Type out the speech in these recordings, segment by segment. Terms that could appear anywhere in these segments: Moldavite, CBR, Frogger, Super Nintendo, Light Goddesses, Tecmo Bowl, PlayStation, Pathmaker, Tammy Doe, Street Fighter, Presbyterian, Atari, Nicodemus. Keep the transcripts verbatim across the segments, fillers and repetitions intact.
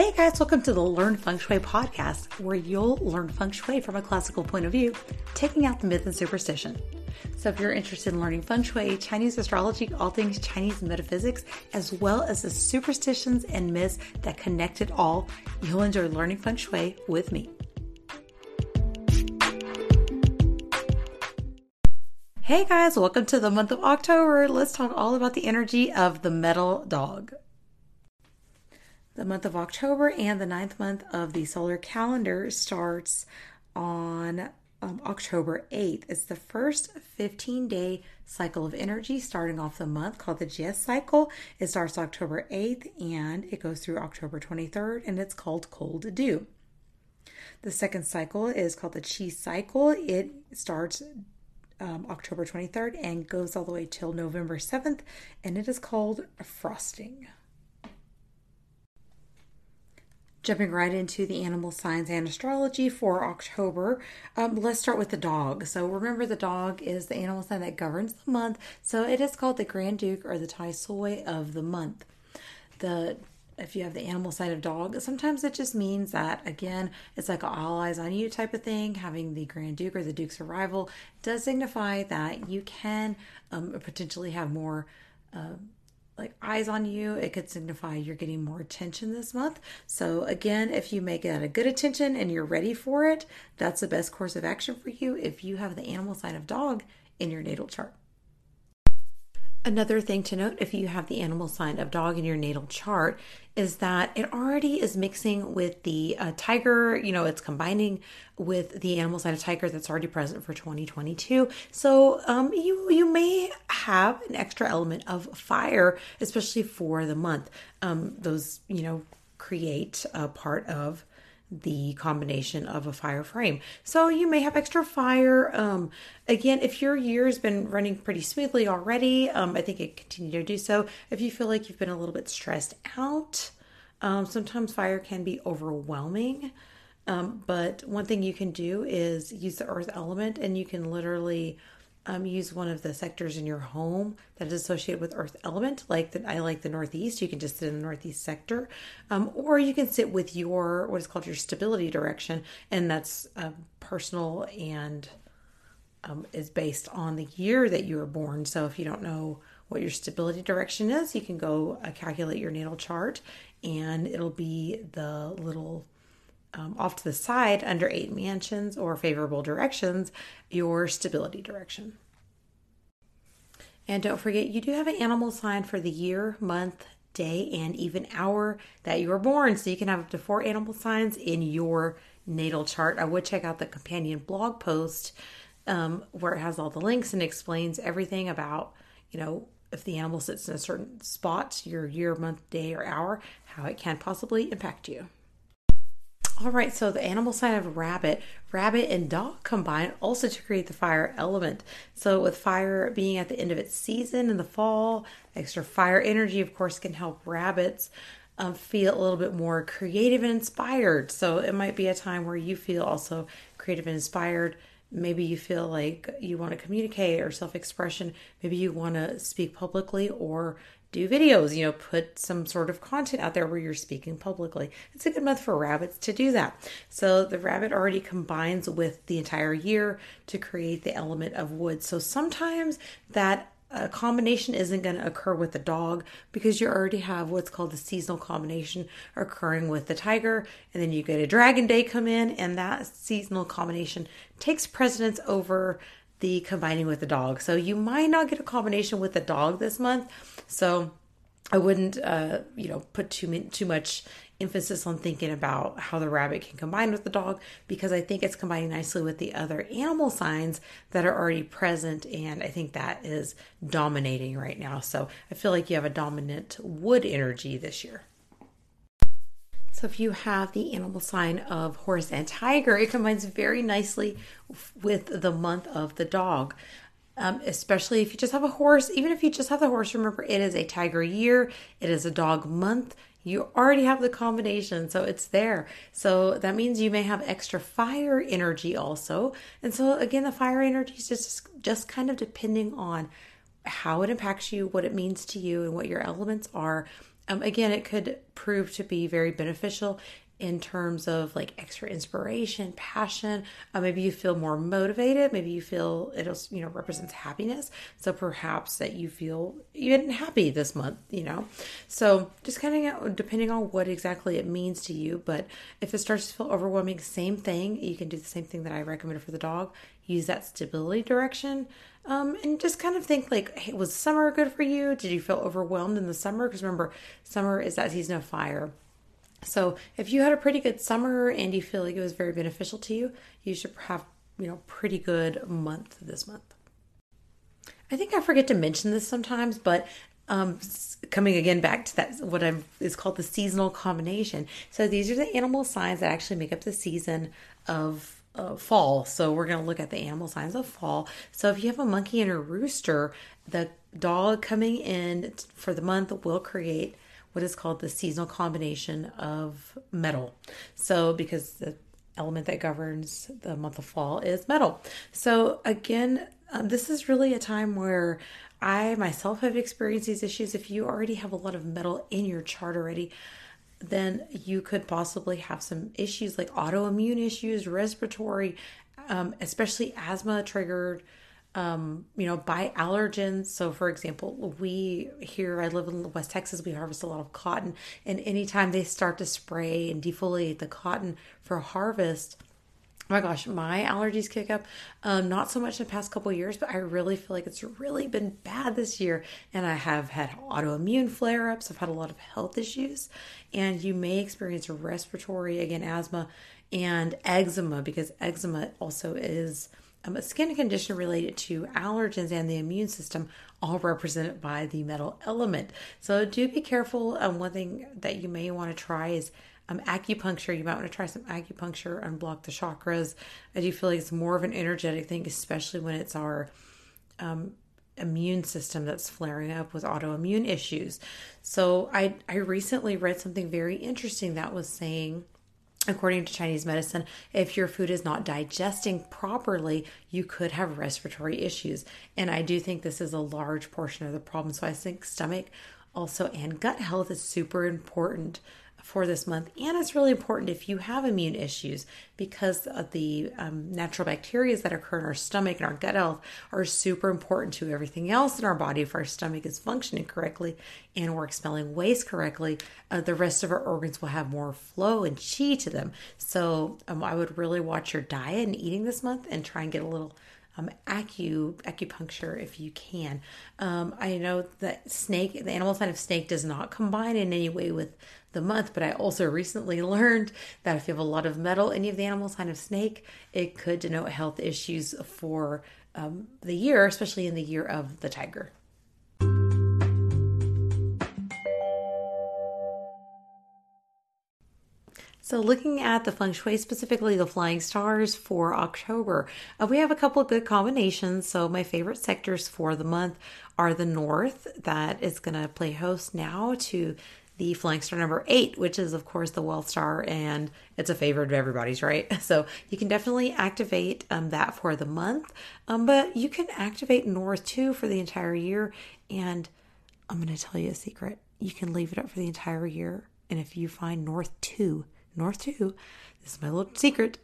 Hey guys, welcome to the Learn Feng Shui podcast, where you'll learn Feng Shui from a classical point of view, taking out the myth and superstition. So if you're interested in learning Feng Shui, Chinese astrology, all things Chinese metaphysics, as well as the superstitions and myths that connect it all, you'll enjoy learning Feng Shui with me. Hey guys, welcome to the month of October. Let's talk all about the energy of the metal dog. The month of October and the ninth month of the solar calendar starts on um, October eighth. It's the first fifteen-day cycle of energy starting off the month called the Jie cycle. It starts October eighth and it goes through October twenty-third, and it's called Cold Dew. The second cycle is called the Qi cycle. It starts um, October twenty-third and goes all the way till November seventh, and it is called Frosting. Jumping right into the animal signs and astrology for October, um, let's start with the dog. So remember, the dog is the animal sign that governs the month, so it is called the Grand Duke or the Tai Soi of the month. The If you have the animal sign of dog, sometimes it just means that, again, it's like an all eyes on you type of thing. Having the Grand Duke or the Duke's arrival does signify that you can um, potentially have more uh, like eyes on you. It could signify you're getting more attention this month. So again, if you make that a good attention and you're ready for it, that's the best course of action for you if you have the animal sign of dog in your natal chart. Another thing to note, if you have the animal sign of dog in your natal chart, is that it already is mixing with the uh, tiger. You know, it's combining with the animal sign of tiger that's already present for twenty twenty-two. So um, you you may have an extra element of fire, especially for the month. Um, those, you know, create a part of the combination of a fire frame. So you may have extra fire. Um, again, if your year has been running pretty smoothly already, um, I think it continue to do so. If you feel like you've been a little bit stressed out, um, sometimes fire can be overwhelming. Um, but one thing you can do is use the earth element, and you can literally Um, use one of the sectors in your home that is associated with earth element. Like the, I like the northeast. You can just sit in the northeast sector, um, or you can sit with your, what is called your stability direction. And that's uh, personal and um, is based on the year that you were born. So if you don't know what your stability direction is, you can go uh, calculate your natal chart, and it'll be the little Um, off to the side under eight mansions or favorable directions, your stability direction. And don't forget, you do have an animal sign for the year, month, day, and even hour that you were born. So you can have up to four animal signs in your natal chart. I would check out the companion blog post um, where it has all the links and explains everything about, you know, if the animal sits in a certain spot, your year, month, day, or hour, how it can possibly impact you. All right, so the animal sign of rabbit, rabbit and dog combine also to create the fire element. So with fire being at the end of its season in the fall, extra fire energy, of course, can help rabbits um, feel a little bit more creative and inspired. So it might be a time where you feel also creative and inspired. Maybe you feel like you want to communicate or self-expression. Maybe you want to speak publicly or do videos, you know, put some sort of content out there where you're speaking publicly. It's a good month for rabbits to do that. So the rabbit already combines with the entire year to create the element of wood. So sometimes that uh, combination isn't going to occur with the dog because you already have what's called the seasonal combination occurring with the tiger. And then you get a dragon day come in, and that seasonal combination takes precedence over the combining with the dog. So you might not get a combination with the dog this month. So I wouldn't, uh, you know, put too too much emphasis on thinking about how the rabbit can combine with the dog, because I think it's combining nicely with the other animal signs that are already present. And I think that is dominating right now. So I feel like you have a dominant wood energy this year. So if you have the animal sign of horse and tiger, it combines very nicely with the month of the dog. Um, especially if you just have a horse, even if you just have the horse, remember it is a tiger year. It is a dog month. You already have the combination, so it's there. So that means you may have extra fire energy also. And so again, the fire energy is just, just kind of depending on how it impacts you, what it means to you, and what your elements are. Um, again, it could prove to be very beneficial in terms of like extra inspiration, passion. Uh, maybe you feel more motivated. Maybe you feel it'll, you know, represents happiness. So perhaps that you feel even happy this month, you know? So just kind of depending on what exactly it means to you. But if it starts to feel overwhelming, same thing. You can do the same thing that I recommended for the dog. Use that stability direction. Um, and just kind of think like, hey, was summer good for you? Did you feel overwhelmed in the summer? Because remember, summer is that season of fire. So if you had a pretty good summer and you feel like it was very beneficial to you, you should have, you know, pretty good month this month. I think I forget to mention this sometimes, but um, coming again back to that, what I'm, is called the seasonal combination. So these are the animal signs that actually make up the season of Uh, fall. So we're going to look at the animal signs of fall. So if you have a monkey and a rooster, the dog coming in for the month will create what is called the seasonal combination of metal. So because the element that governs the month of fall is metal. So again, um, this is really a time where I myself have experienced these issues. If you already have a lot of metal in your chart already, then you could possibly have some issues like autoimmune issues, respiratory, um, especially asthma triggered, um, you know, by allergens. So for example, we here, I live in West Texas, we harvest a lot of cotton, and anytime they start to spray and defoliate the cotton for harvest, oh my gosh, my allergies kick up. Um, not so much in the past couple of years, but I really feel like it's really been bad this year. And I have had autoimmune flare-ups. I've had a lot of health issues. And you may experience respiratory, again, asthma and eczema, because eczema also is um, a skin condition related to allergens and the immune system, all represented by the metal element. So do be careful. Um, one thing that you may want to try is Um, acupuncture. You might want to try some acupuncture, unblock the chakras. I do feel like it's more of an energetic thing, especially when it's our um, immune system that's flaring up with autoimmune issues. So I, I recently read something very interesting that was saying, according to Chinese medicine, if your food is not digesting properly, you could have respiratory issues. And I do think this is a large portion of the problem. So I think stomach also and gut health is super important for this month. And it's really important if you have immune issues, because of the um, natural bacteria that occur in our stomach and our gut health are super important to everything else in our body. If our stomach is functioning correctly and we're expelling waste correctly, uh, the rest of our organs will have more flow and chi to them. So um, I would really watch your diet and eating this month and try and get a little Um, acu acupuncture if you can. Um, I know that snake, the animal sign of snake, does not combine in any way with the month, but I also recently learned that if you have a lot of metal in you have the animal sign of snake, it could denote health issues for um, the year, especially in the year of the tiger. So looking at the feng shui, specifically the flying stars for October, uh, we have a couple of good combinations. So my favorite sectors for the month are the north, that is going to play host now to the flying star number eight, which is of course the wealth star, and it's a favorite of everybody's, right? So you can definitely activate um, that for the month, um, but you can activate north too for the entire year. And I'm going to tell you a secret. You can leave it up for the entire year. And if you find north two, North two, this is my little secret,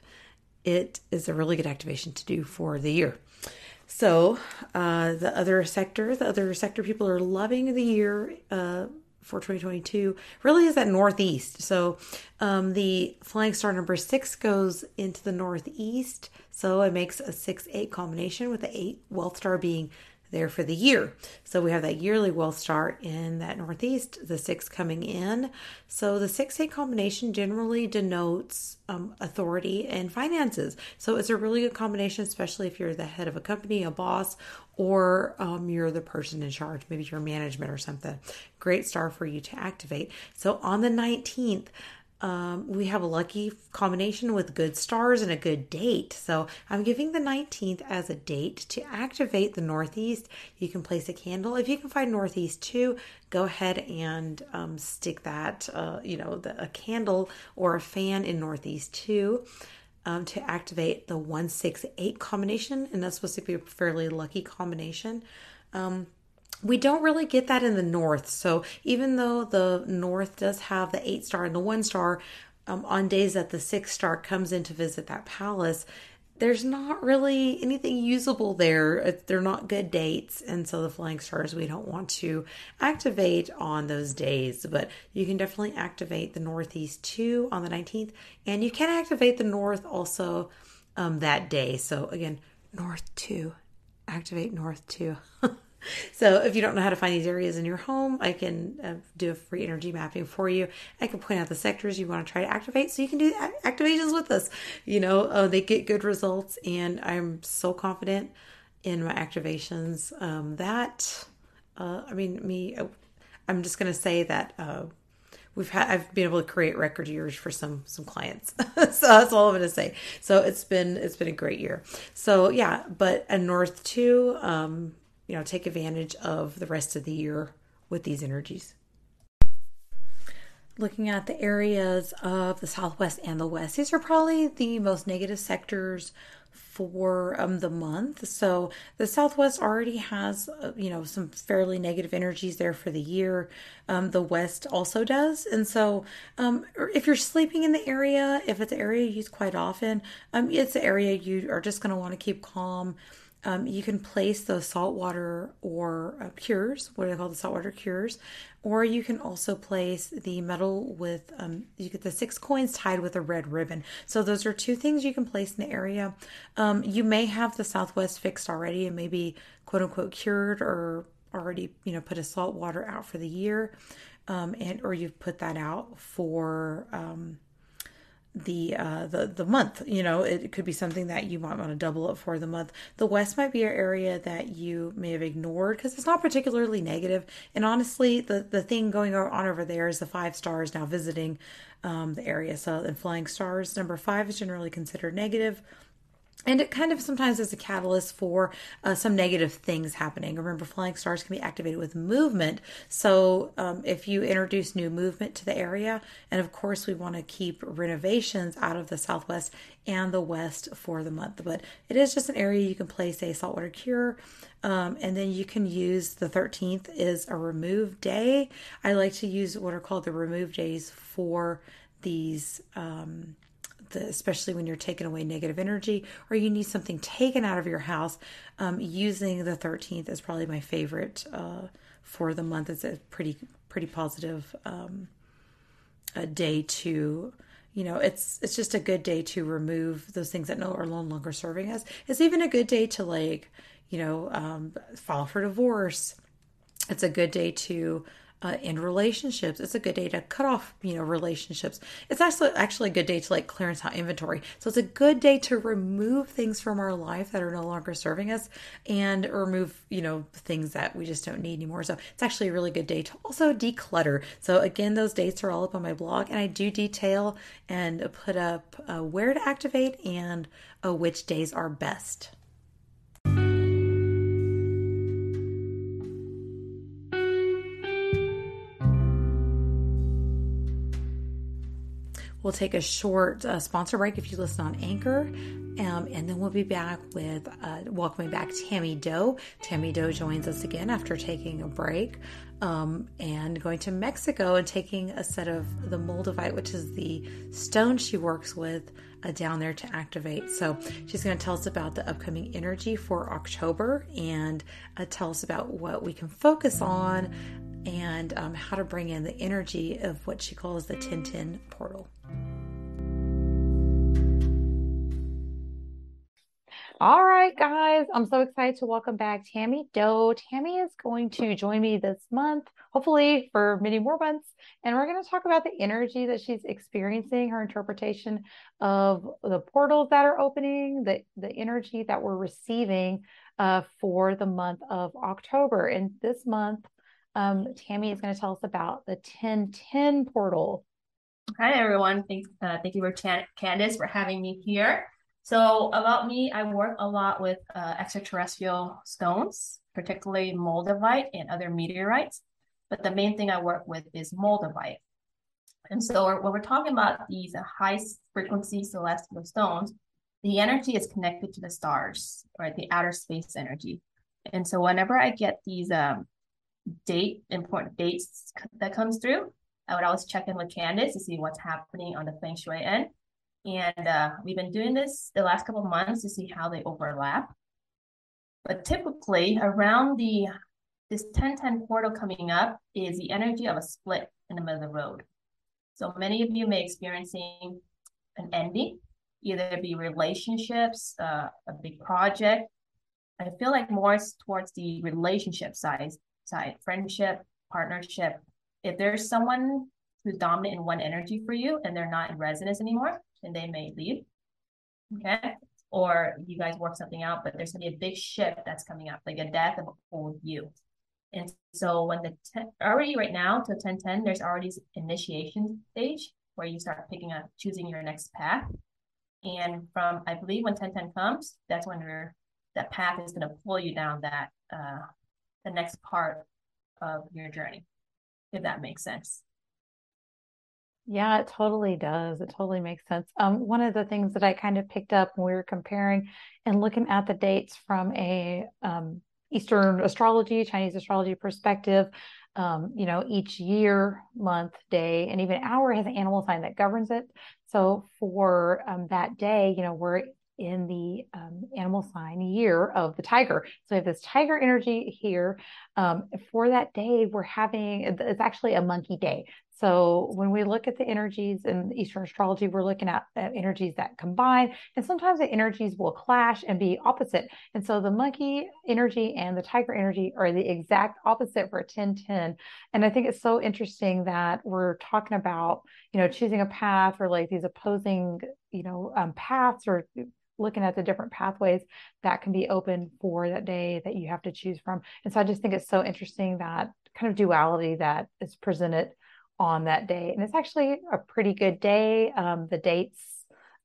it is a really good activation to do for the year. So uh, the other sector, the other sector people are loving the year uh, for twenty twenty-two really is that northeast. So um, the flying star number six goes into the northeast. So it makes a six eight combination with the eight wealth star being there for the year. So we have that yearly wealth star in that northeast, the six coming in. So the six eight combination generally denotes um, authority and finances. So it's a really good combination, especially if you're the head of a company, a boss, or um, you're the person in charge, maybe your management or something. Great star for you to activate. So on the nineteenth, Um, we have a lucky combination with good stars and a good date. So I'm giving the nineteenth as a date to activate the northeast. You can place a candle. If you can find northeast too, go ahead and um, stick that, uh, you know, the, a candle or a fan in northeast too. Um, to activate the one six eight combination, and that's supposed to be a fairly lucky combination. Um, We don't really get that in the North. So even though the North does have the eight star and the one star, um, on days that the six star comes in to visit that palace, there's not really anything usable there. They're not good dates. And so the flying stars, we don't want to activate on those days, but you can definitely activate the Northeast too on the nineteenth, and you can activate the North also, um, that day. So again, North two, activate North two. So if you don't know how to find these areas in your home, I can uh, do a free energy mapping for you. I can point out the sectors you want to try to activate, so you can do activations with us. You know, uh, they get good results, and I'm so confident in my activations um, that, uh, I mean, me, I'm just going to say that uh, we've had, I've been able to create record years for some, some clients. So that's all I'm going to say. So it's been, it's been a great year. So yeah, but a North too, um, you know, take advantage of the rest of the year with these energies. Looking at the areas of the Southwest and the West, these are probably the most negative sectors for um, the month. So the Southwest already has, uh, you know, some fairly negative energies there for the year. Um, the West also does. And so um, if you're sleeping in the area, if it's an area you use quite often, um, it's an area you are just going to want to keep calm. Um, you can place those saltwater or uh, cures, what are they called, the saltwater cures, or you can also place the metal with, um, you get the six coins tied with a red ribbon. So those are two things you can place in the area. Um, you may have the Southwest fixed already and maybe quote unquote cured, or already, you know, put a saltwater out for the year. Um, and, or you've put that out for, um, the uh the the month. You know, it could be something that you might want to double up for the month. The West might be an area that you may have ignored because it's not particularly negative. And honestly, the the thing going on over there is the five stars now visiting um the area. So in flying stars, number five is generally considered negative. And it kind of sometimes is a catalyst for uh, some negative things happening. Remember, flying stars can be activated with movement. So um, if you introduce new movement to the area, and of course we want to keep renovations out of the Southwest and the West for the month. But it is just an area you can place a saltwater cure. Um, and then you can use the thirteenth is a remove day. I like to use what are called the remove days for these um The, especially when you're taking away negative energy or you need something taken out of your house, um, using the thirteenth is probably my favorite uh, for the month. It's a pretty, pretty positive um, a day to, you know, it's it's just a good day to remove those things that no are no longer serving us. It's even a good day to, like, you know, um, file for divorce. It's a good day to Uh, in relationships. It's a good day to cut off, you know, relationships. It's actually actually a good day to, like, clearance out inventory. So it's a good day to remove things from our life that are no longer serving us and remove, you know, things that we just don't need anymore. So it's actually a really good day to also declutter. So again, those dates are all up on my blog, and I do detail and put up uh, where to activate and uh, which days are best. We'll take a short uh, sponsor break if you listen on Anchor, um, and then we'll be back with uh, welcoming back Tammy Doe. Tammy Doe joins us again after taking a break um, and going to Mexico and taking a set of the Moldavite, which is the stone she works with uh, down there to activate. So she's going to tell us about the upcoming energy for October and uh, tell us about what we can focus on and um, how to bring in the energy of what she calls the ten ten portal. All right, guys, I'm so excited to welcome back Tammy Doe. Tammy is going to join me this month, hopefully for many more months, and we're going to talk about the energy that she's experiencing, her interpretation of the portals that are opening, the, the energy that we're receiving uh, for the month of October. And this month, Um, Tammy is going to tell us about the ten ten portal. Hi, everyone. Thanks, uh, thank you, for Chan- Candace, for having me here. So about me, I work a lot with uh, extraterrestrial stones, particularly Moldavite and other meteorites. But the main thing I work with is Moldavite. And so we're, when we're talking about these high-frequency celestial stones, the energy is connected to the stars, right? The outer space energy. And so whenever I get these um date, important dates that comes through, I would always check in with Candace to see what's happening on the feng shui end. And uh, we've been doing this the last couple of months to see how they overlap. But typically around the this ten ten portal coming up is the energy of a split in the middle of the road. So many of you may be experiencing an ending, either it be relationships, uh, a big project. I feel like more towards the relationship side, side, friendship, partnership. If there's someone who's dominant in one energy for you and they're not in resonance anymore, then they may leave, okay? Or you guys work something out, but there's gonna be a big shift that's coming up, like a death of old you. And so when the, ten, already right now to ten ten, there's already this initiation stage where you start picking up, choosing your next path. And from, I believe when ten ten comes, that's when you're, that path is going to pull you down that, uh, the next part of your journey, if that makes sense. Yeah, it totally does. It totally makes sense. Um, one of the things that I kind of picked up when we were comparing and looking at the dates from a, um, Eastern astrology, Chinese astrology perspective, um, you know, each year, month, day, and even hour has an animal sign that governs it. So for um, that day, you know, we're in the um, animal sign year of the tiger. So we have this tiger energy here. Um, for that day, we're having, it's actually a monkey day. So when we look at the energies in Eastern astrology, we're looking at energies that combine, and sometimes the energies will clash and be opposite. And so the monkey energy and the tiger energy are the exact opposite for a ten ten. And I think it's so interesting that we're talking about, you know, choosing a path or like these opposing, you know, um, paths, or looking at the different pathways that can be open for that day that you have to choose from. And so I just think it's so interesting that kind of duality that is presented on that day. And it's actually a pretty good day. Um, the dates,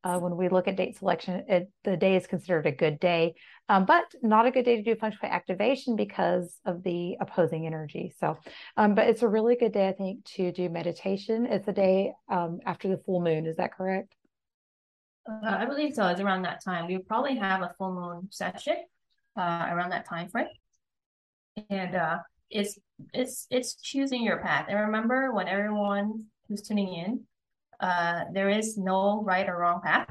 uh, when we look at date selection, it, the day is considered a good day, um, but not a good day to do feng shui activation because of the opposing energy. So, um, but it's a really good day, I think, to do meditation. It's a day um, after the full moon. Is that correct? Uh, I believe so. It's around that time. We probably have a full moon session uh, around that time frame. And uh, it's it's it's choosing your path. And remember, when everyone who's tuning in, uh, there is no right or wrong path.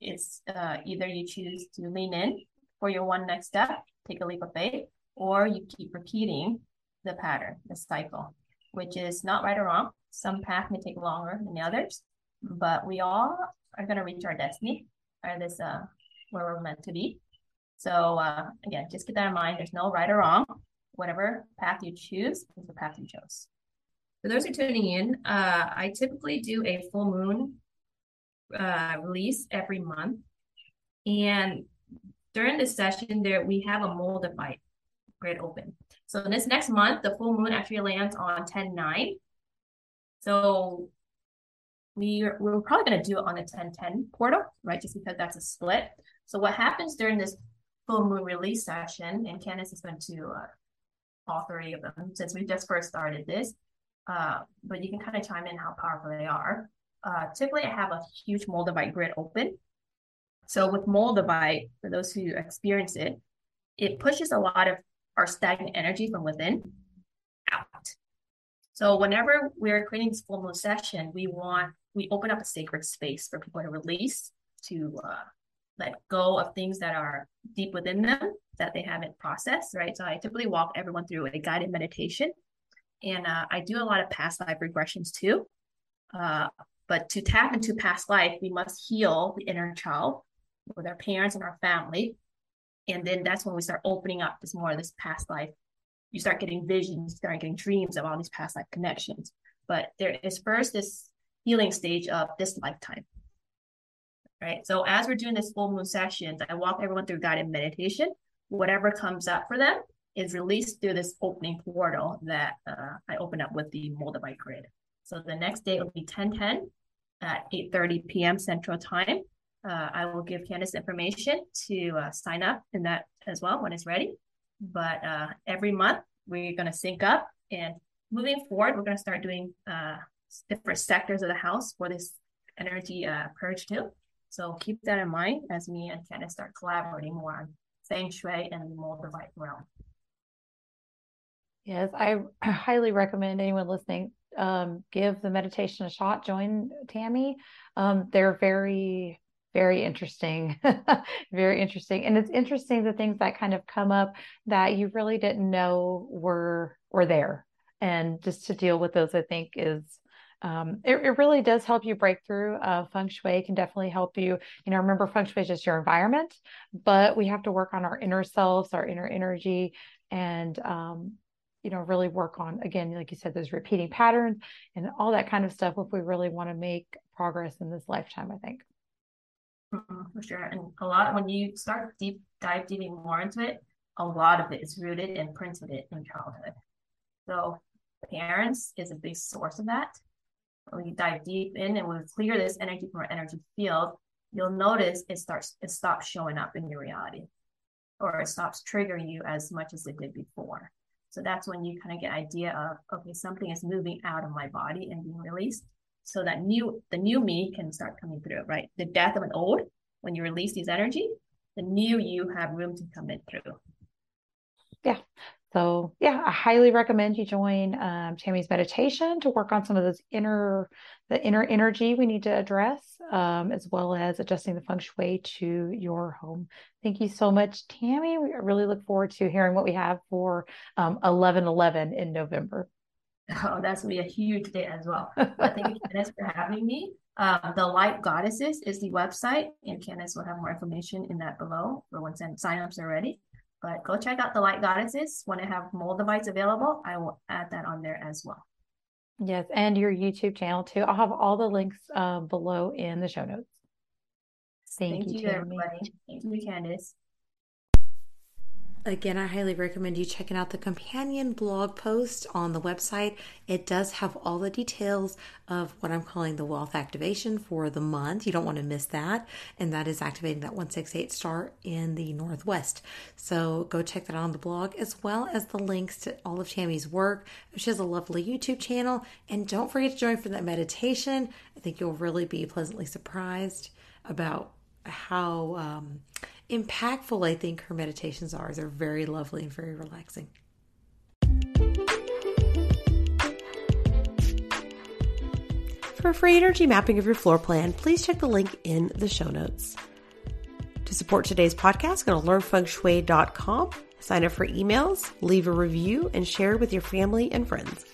It's uh, either you choose to lean in for your one next step, take a leap of faith, or you keep repeating the pattern, the cycle, which is not right or wrong. Some path may take longer than the others, but we all are going to reach our destiny, or this uh, where we're meant to be. So uh, again, just keep that in mind. There's no right or wrong. Whatever path you choose is the path you chose. For those who are tuning in, uh, I typically do a full moon uh, release every month. And during this session there, we have a Moldavite grid open. So in this next month, the full moon actually lands on ten nine. So we are, we're probably going to do it on the ten ten portal, right? Just because that's a split. So what happens during this full moon release session, and Candace is going to uh, all three of them since we just first started this, uh, but you can kind of chime in how powerful they are. Uh, typically, I have a huge Moldavite grid open. So with Moldavite, for those who experience it, it pushes a lot of our stagnant energy from within out. So whenever we're creating this full moon session, we want, we open up a sacred space for people to release, to uh, let go of things that are deep within them that they haven't processed, right? So I typically walk everyone through a guided meditation, and uh, I do a lot of past life regressions too. Uh, but to tap into past life, we must heal the inner child with our parents and our family. And then that's when we start opening up this more of this past life. You start getting visions, you start getting dreams of all these past life connections. But there is first this healing stage of this lifetime. Right. So as we're doing this full moon sessions, I walk everyone through guided meditation. Whatever comes up for them is released through this opening portal that uh, I open up with the Moldavite grid. So the next day will be ten ten at eight thirty p.m. Central Time. Uh, I will give Candace information to uh, sign up in that as well when it's ready. But uh, every month we're going to sync up, and moving forward, we're going to start doing uh, different sectors of the house for this energy uh, purge too. So keep that in mind as me and Candace start collaborating more on feng shui and the Moldavite realm. Yes, I highly recommend anyone listening, um, give the meditation a shot. Join Tammy. Um, they're very, very interesting, very interesting. And it's interesting, the things that kind of come up that you really didn't know were, were there. And just to deal with those, I think, is, um, it, it really does help you break through. Uh, feng shui can definitely help you. You know, remember, feng shui is just your environment, but we have to work on our inner selves, our inner energy, and, um, you know, really work on, again, like you said, those repeating patterns and all that kind of stuff, if we really want to make progress in this lifetime, I think. Mm-hmm, for sure. And a lot, when you start deep dive deeping more into it, a lot of it is rooted and printed it in childhood. So parents is a big source of that. When you dive deep in and we clear this energy from our energy field, you'll notice it starts, it stops showing up in your reality, or it stops triggering you as much as it did before. So that's when you kind of get idea of, okay, something is moving out of my body and being released, so that new, the new me can start coming through, right? The death of an old, when you release these energy, the new you have room to come in through. Yeah. So yeah, I highly recommend you join um, Tammy's meditation to work on some of those inner, the inner energy we need to address, um, as well as adjusting the feng shui to your home. Thank you so much, Tammy. We really look forward to hearing what we have for eleven eleven um, in November. Oh, that's going to be a huge day as well. But thank you, Candace, for having me. Um, the Light Goddesses is the website, and Candace will have more information in that below for once sign-ups are ready. But go check out the Light Goddesses. When I have Moldavites available, I will add that on there as well. Yes, and your YouTube channel too. I'll have all the links uh, below in the show notes. Thank, Thank you, you everybody. Thank you, Candace. Again, I highly recommend you checking out the companion blog post on the website. It does have all the details of what I'm calling the wealth activation for the month. You don't want to miss that. And that is activating that one six eight star in the Northwest. So go check that out on the blog, as well as the links to all of Tammy's work. She has a lovely YouTube channel. And don't forget to join for that meditation. I think you'll really be pleasantly surprised about how um, impactful I think her meditations are. They're very lovely and very relaxing. For a free energy mapping of your floor plan, please check the link in the show notes. To support today's podcast, go to learn feng shui dot com, sign up for emails, leave a review, and share with your family and friends.